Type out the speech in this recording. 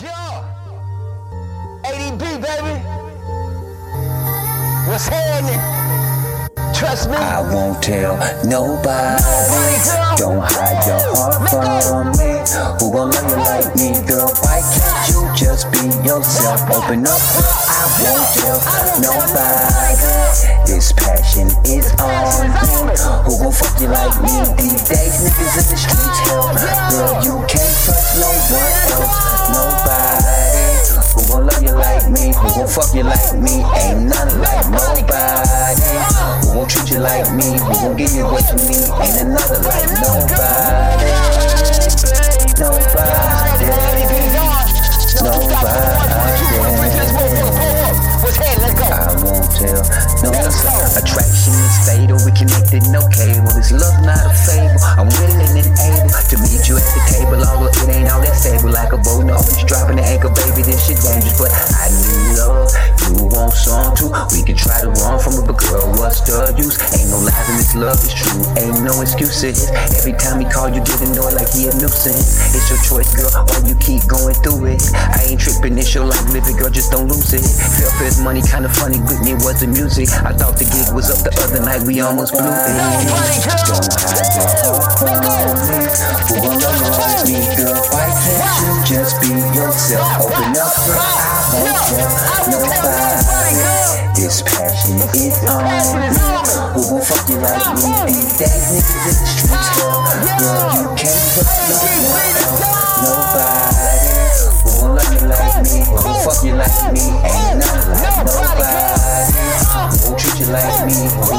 Yeah, ADB, baby. What's happening? Trust me. I won't tell nobody. Don't hide your heart from me. Who gon' love you like me, girl? Why can't you just be yourself? Open up. I won't tell nobody. This passion is on me. Who gon' fuck you like me? These days niggas in the streets hell. Girl, you can't trust no one else, nobody. Who gon' love you like me? Who gon' fuck you like me? Ain't none like nobody. Who gon' treat you like me? Who gon' give you what you need? Ain't another like nobody. Nobody. Attraction is fatal, we connected, no cable. This love not a fable, I'm willing and able to meet you at the table. Although it ain't all that stable, like a boat, no, it's dropping the anchor, baby, this shit dangerous. But I need love, you want some too. We can try to run from it, but girl, what's the use? Ain't no lies in this love, it's true, ain't no excuses. Every time he call, you get annoyed like he a nuisance. It's your choice, girl, why you keep going through it? I ain't tripping, it's your life, live it, girl, just don't lose it. Felt for his money, kinda funny, with me was the music. I thought the gig was up the other night, we almost blew it. Don't hide your heart from me. Who gon' love you like me, girl? Why can't you just be yourself? Open up, girl, I won't tell nobody. This passion is on me. Who gon' fuck you like me? These days niggas in the streets, girl. Girl, you can't fuck no one else, nobody. Who gon' love you like me? Who gon' fuck you like me? Ain't none like nobody. Treat you like me.